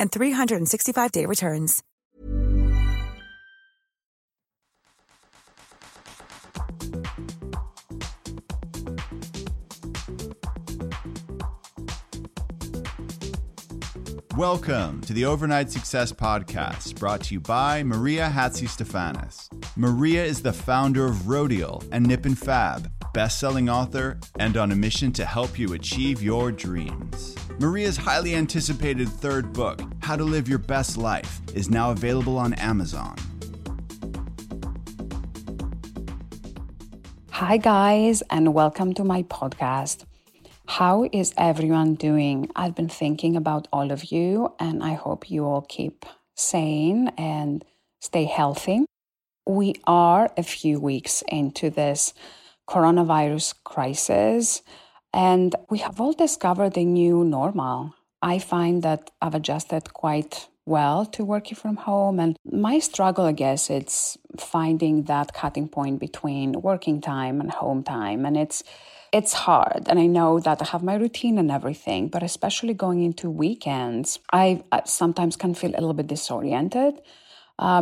and 365-day returns. Welcome to the Overnight Success Podcast, brought to you by Maria Hatzistefanos. Maria is the founder of Rodial and Nip and Fab, best-selling author, and on a mission to help you achieve your dreams. Maria's highly anticipated third book, How to Live Your Best Life, is now available on Amazon. Hi guys, and welcome to my podcast. How is everyone doing? I've been thinking about all of you, and I hope you all keep sane and stay healthy. We are a few weeks into this coronavirus crisis, and we have all discovered the new normal. I find that I've adjusted quite well to working from home, and my struggle, I guess, it's finding that cutting point between working time and home time, and it's hard. And I know that I have my routine and everything, but especially going into weekends, I sometimes can feel a little bit disoriented.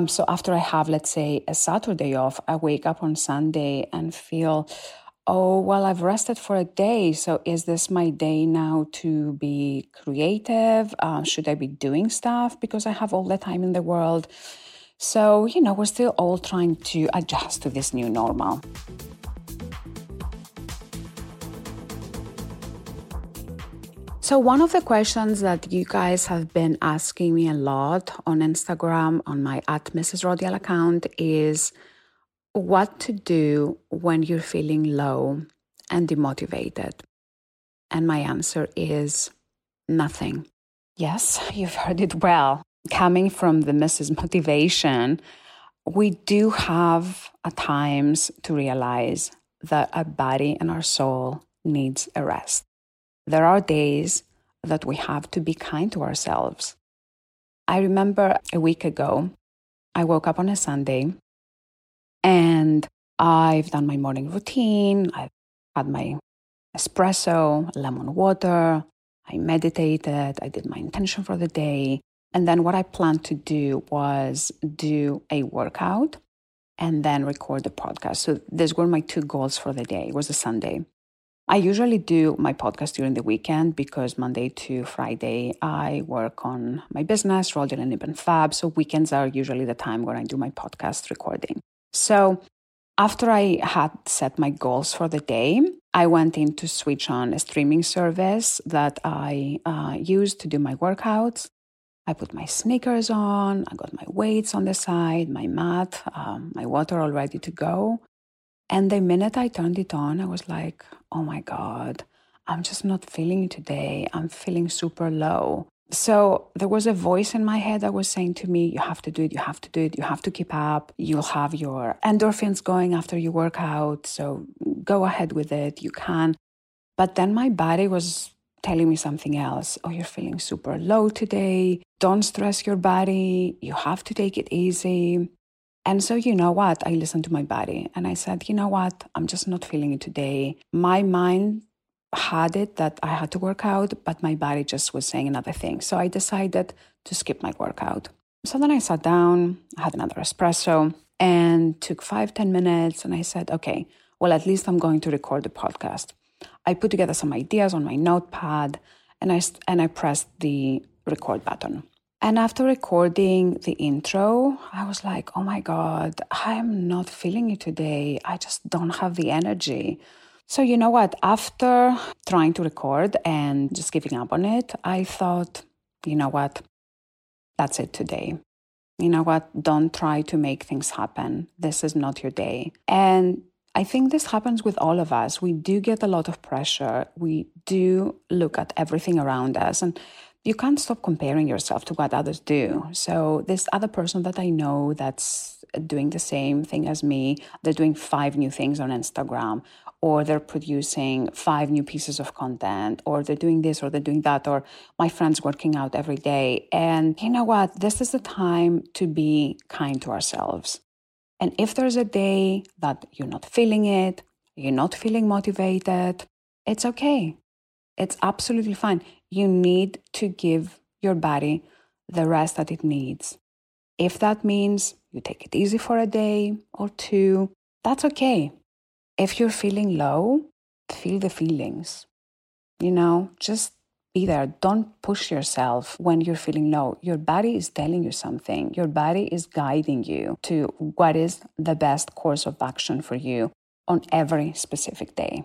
So after I have, let's say, a Saturday off, I wake up on Sunday and feel, oh, well, I've rested for a day. So is this my day now to be creative? Should I be doing stuff because I have all the time in the world? So, you know, we're still all trying to adjust to this new normal. So one of the questions that you guys have been asking me a lot on Instagram, on my @MrsRodial account, is what to do when you're feeling low and demotivated. And my answer is nothing. Yes, you've heard it well. Coming from the Mrs. Motivation, we do have at times to realize that our body and our soul needs a rest. There are days that we have to be kind to ourselves. I remember a week ago, I woke up on a Sunday and I've done my morning routine. I've had my espresso, lemon water. I meditated. I did my intention for the day. And then what I planned to do was do a workout and then record a podcast. So these were my two goals for the day. It was a Sunday. I usually do my podcast during the weekend because Monday to Friday, I work on my business, Rodial and Nip and Fab. So weekends are usually the time where I do my podcast recording. So after I had set my goals for the day, I went in to switch on a streaming service that I use to do my workouts. I put my sneakers on, I got my weights on the side, my mat, my water all ready to go. And the minute I turned it on, I was like, oh my God, I'm just not feeling it today. I'm feeling super low. So there was a voice in my head that was saying to me, you have to do it, you have to do it, you have to keep up. You'll have your endorphins going after you work out. So go ahead with it, you can. But then my body was telling me something else. Oh, you're feeling super low today. Don't stress your body. You have to take it easy. And so, you know what? I listened to my body and I said, you know what? I'm just not feeling it today. My mind had it that I had to work out, but my body just was saying another thing. So I decided to skip my workout. So then I sat down, I had another espresso and took 5-10 minutes. And I said, okay, well, at least I'm going to record the podcast. I put together some ideas on my notepad and I pressed the record button. And after recording the intro, I was like, oh my God, I'm not feeling it today. I just don't have the energy. So you know what? After trying to record and just giving up on it, I thought, you know what? That's it today. You know what? Don't try to make things happen. This is not your day. And I think this happens with all of us. We do get a lot of pressure. We do look at everything around us, and you can't stop comparing yourself to what others do. So this other person that I know that's doing the same thing as me, they're doing 5 new things on Instagram, or they're producing 5 new pieces of content, or they're doing this, or they're doing that, or my friend's working out every day. And you know what? This is the time to be kind to ourselves. And if there's a day that you're not feeling it, you're not feeling motivated, it's okay. It's absolutely fine. You need to give your body the rest that it needs. If that means you take it easy for a day or 2, that's okay. If you're feeling low, feel the feelings. You know, just be there. Don't push yourself when you're feeling low. Your body is telling you something. Your body is guiding you to what is the best course of action for you on every specific day.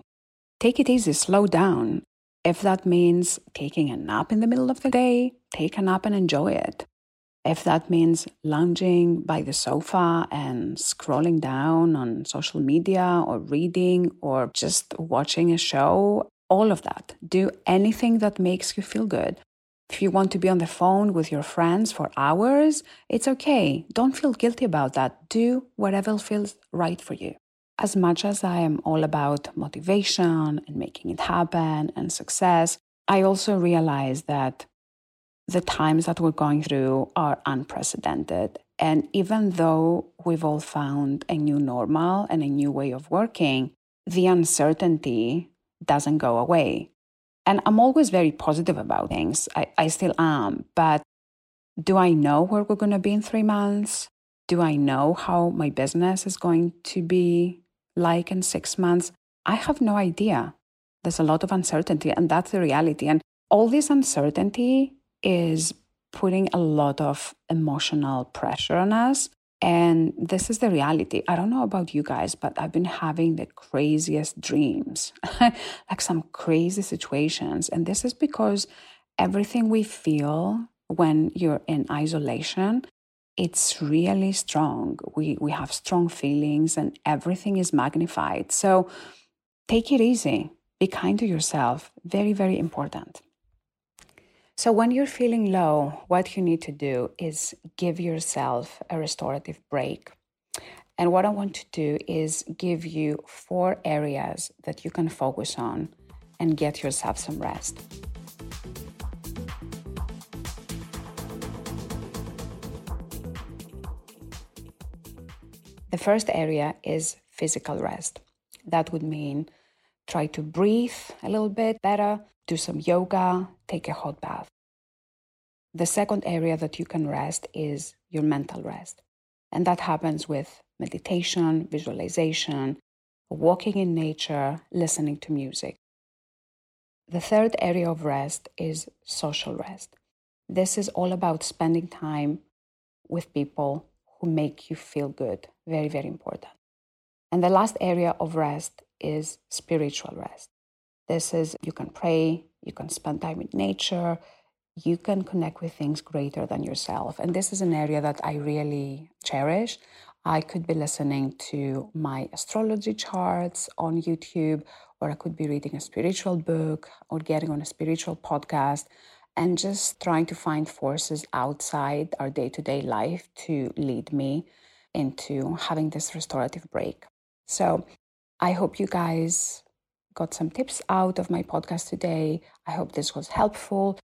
Take it easy. Slow down. If that means taking a nap in the middle of the day, take a nap and enjoy it. If that means lounging by the sofa and scrolling down on social media or reading or just watching a show, all of that. Do anything that makes you feel good. If you want to be on the phone with your friends for hours, it's okay. Don't feel guilty about that. Do whatever feels right for you. As much as I am all about motivation and making it happen and success, I also realize that the times that we're going through are unprecedented. And even though we've all found a new normal and a new way of working, the uncertainty doesn't go away. And I'm always very positive about things. I still am. But do I know where we're going to be in 3 months? Do I know how my business is going to be like in 6 months? I have no idea. There's a lot of uncertainty, and that's the reality. And all this uncertainty is putting a lot of emotional pressure on us. And this is the reality. I don't know about you guys, but I've been having the craziest dreams, like some crazy situations. And this is because everything we feel when you're in isolation, it's really strong. We have strong feelings and everything is magnified. So take it easy. Be kind to yourself. Very, very important. So when you're feeling low, what you need to do is give yourself a restorative break. And what I want to do is give you 4 areas that you can focus on and get yourself some rest. The first area is physical rest. That would mean try to breathe a little bit better, do some yoga, take a hot bath. The second area that you can rest is your mental rest. And that happens with meditation, visualization, walking in nature, listening to music. The third area of rest is social rest. This is all about spending time with people who make you feel good. Very, very important. And the last area of rest is spiritual rest. This is, you can pray, you can spend time in nature, you can connect with things greater than yourself. And this is an area that I really cherish. I could be listening to my astrology charts on YouTube, or I could be reading a spiritual book or getting on a spiritual podcast, and just trying to find forces outside our day-to-day life to lead me into having this restorative break. So I hope you guys got some tips out of my podcast today. I hope this was helpful.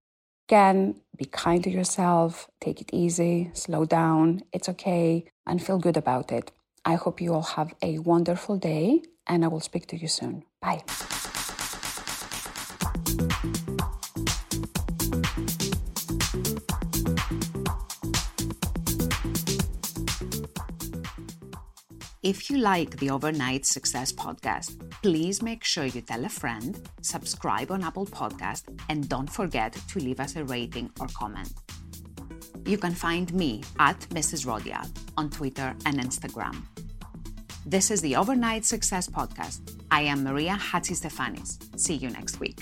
Again, be kind to yourself, take it easy, slow down, it's okay, and feel good about it. I hope you all have a wonderful day, and I will speak to you soon. Bye. If you like the Overnight Success Podcast, please make sure you tell a friend, subscribe on Apple Podcasts, and don't forget to leave us a rating or comment. you can find me at MrsRodial on Twitter and Instagram. This is the Overnight Success Podcast. I am Maria Hatzistefanos. See you next week.